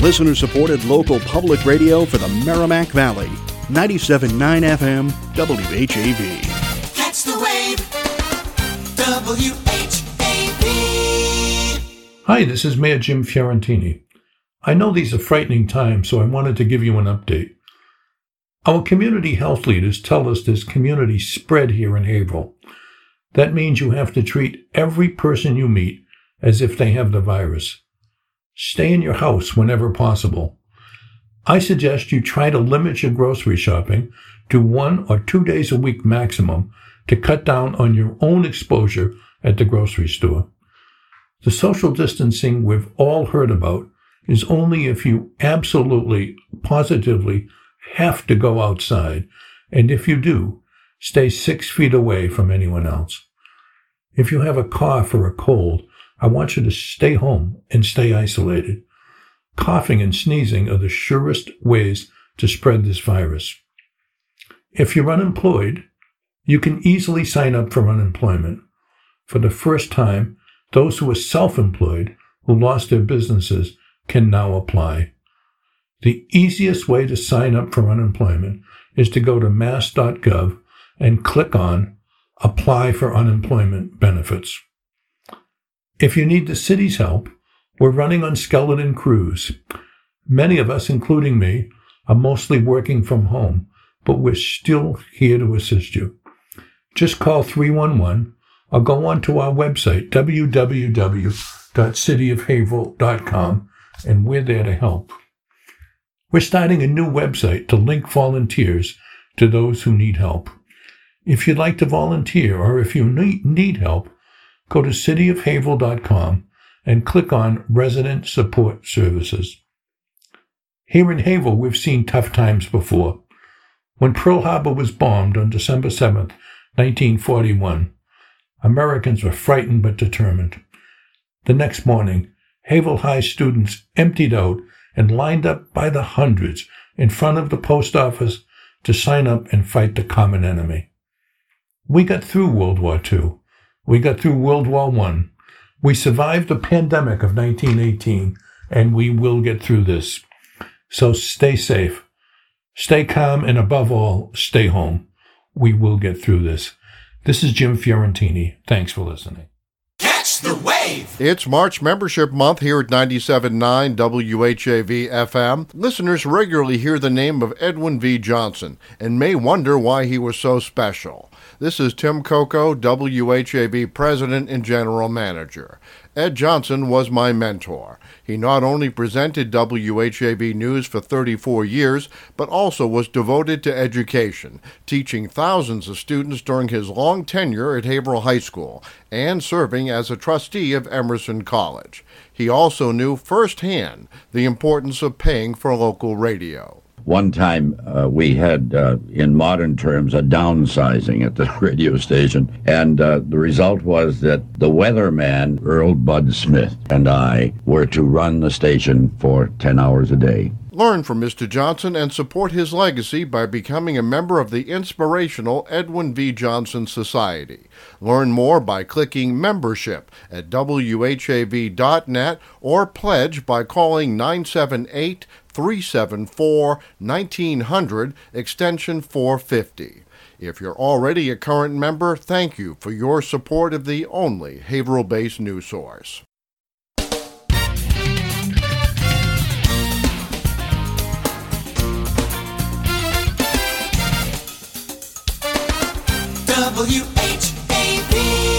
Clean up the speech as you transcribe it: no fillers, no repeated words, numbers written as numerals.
Listener-supported local public radio for the Merrimack Valley. 97.9 FM, WHAV. Catch the wave, WHAV. Hi, this is Mayor Jim Fiorentini. I know these are frightening times, so I wanted to give you an update. Our community health leaders tell us there's community spread here in Haverhill. That means you have to treat every person you meet as if they have the virus. Stay in your house whenever possible. I suggest you try to limit your grocery shopping to 1 or 2 days a week maximum to cut down on your own exposure at the grocery store. The social distancing we've all heard about is only if you absolutely, positively have to go outside, and if you do, stay 6 feet away from anyone else. If you have a cough or a cold, I want you to stay home and stay isolated. Coughing and sneezing are the surest ways to spread this virus. If you're unemployed, you can easily sign up for unemployment. For the first time, those who are self-employed, who lost their businesses, can now apply. The easiest way to sign up for unemployment is to go to mass.gov and click on Apply for Unemployment Benefits. If you need the city's help, we're running on skeleton crews. Many of us, including me, are mostly working from home, but we're still here to assist you. Just call 311 or go onto our website, www.cityofhavel.com, and we're there to help. We're starting a new website to link volunteers to those who need help. If you'd like to volunteer or if you need help, go to cityofhavel.com and click on Resident Support Services. Here in Haverhill, we've seen tough times before. When Pearl Harbor was bombed on December 7th, 1941, Americans were frightened but determined. The next morning, Haverhill High students emptied out and lined up by the hundreds in front of the post office to sign up and fight the common enemy. We got through World War II. We got through World War I. We survived the pandemic of 1918, and we will get through this. So stay safe, stay calm, and above all, stay home. We will get through this. This is Jim Fiorentini. Thanks for listening. Catch the wave! It's March Membership Month here at 97.9 WHAV-FM. Listeners regularly hear the name of Edwin V. Johnson and may wonder why he was so special. This is Tim Coco, WHAB President and General Manager. Ed Johnson was my mentor. He not only presented WHAB News for 34 years, but also was devoted to education, teaching thousands of students during his long tenure at Haverhill High School and serving as a trustee of Emerson College. He also knew firsthand the importance of paying for local radio. One time we had, in modern terms, a downsizing at the radio station, and the result was that the weatherman, Earl Bud Smith, and I were to run the station for 10 hours a day. Learn from Mr. Johnson and support his legacy by becoming a member of the inspirational Edwin V. Johnson Society. Learn more by clicking membership at whav.net or pledge by calling 978-374-1900, extension 450. If you're already a current member, thank you for your support of the only Haverhill-based news source. WHAV.